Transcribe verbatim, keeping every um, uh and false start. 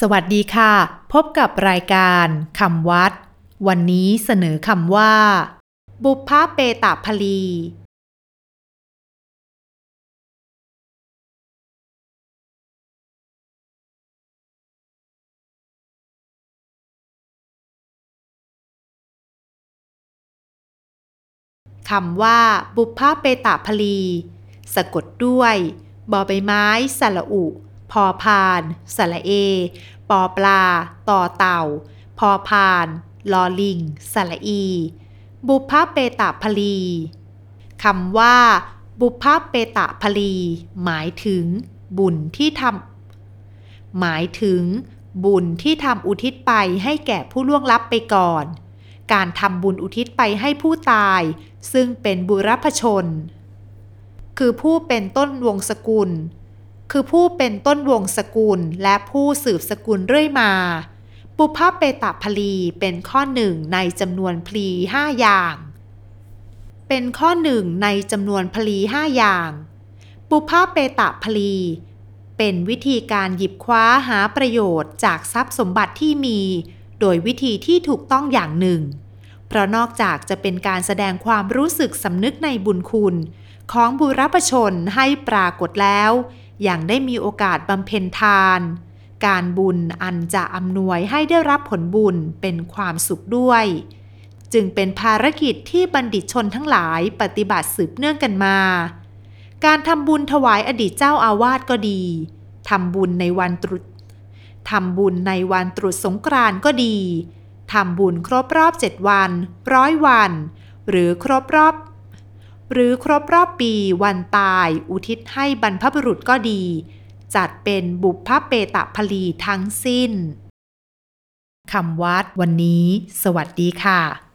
สวัสดีค่ะพบกับรายการคำวัดวันนี้เสนอคำว่าบุพเพเปตพลีคำว่าบุพเพเปตพลีสะกดด้วยบอใบไม้สระอุพอพานสระเอปอปลาต่อเต่าพอพานลอลิงสระอีบุพเพเปตพลีคำว่าบุพเพเปตพลีหมายถึงบุญที่ทำหมายถึงบุญที่ทำอุทิศไปให้แก่ผู้ล่วงลับไปก่อนการทำบุญอุทิศไปให้ผู้ตายซึ่งเป็นบุรพชนคือผู้เป็นต้นวงศ์สกุลคือผู้เป็นต้นวงศ์สกุลและผู้สืบสกุลเรื่อยมาบุพเพเปตพลีเป็นข้อหนึ่งในจำนวนพลีห้าอย่างเป็นข้อหนึ่งในจำนวนพลีห้าอย่างบุพเพเปตพลีเป็นวิธีการหยิบคว้าหาประโยชน์จากทรัพย์สมบัติที่มีโดยวิธีที่ถูกต้องอย่างหนึ่งเพราะนอกจากจะเป็นการแสดงความรู้สึกสำนึกในบุญคุณของบุรพชนให้ปรากฏแล้วยังได้มีโอกาสบำเพ็ญทานการบุญอันจะอำนวยให้ได้รับผลบุญเป็นความสุขด้วยจึงเป็นภารกิจที่บัณฑิตชนทั้งหลายปฏิบัติสืบเนื่องกันมาการทำบุญถวายอดีตเจ้าอาวาสก็ดีทำบุญในวันตรุษทำบุญในวันตรุษสงกรานต์ก็ดีทำบุญครบรอบเจ็ดวันร้อยวันหรือครบรอบหรือครบรอบปีวันตายอุทิศให้บรรพบุรุษก็ดีจัดเป็นบุพเพเปตพลีทั้งสิ้นคำวัดวันนี้สวัสดีค่ะ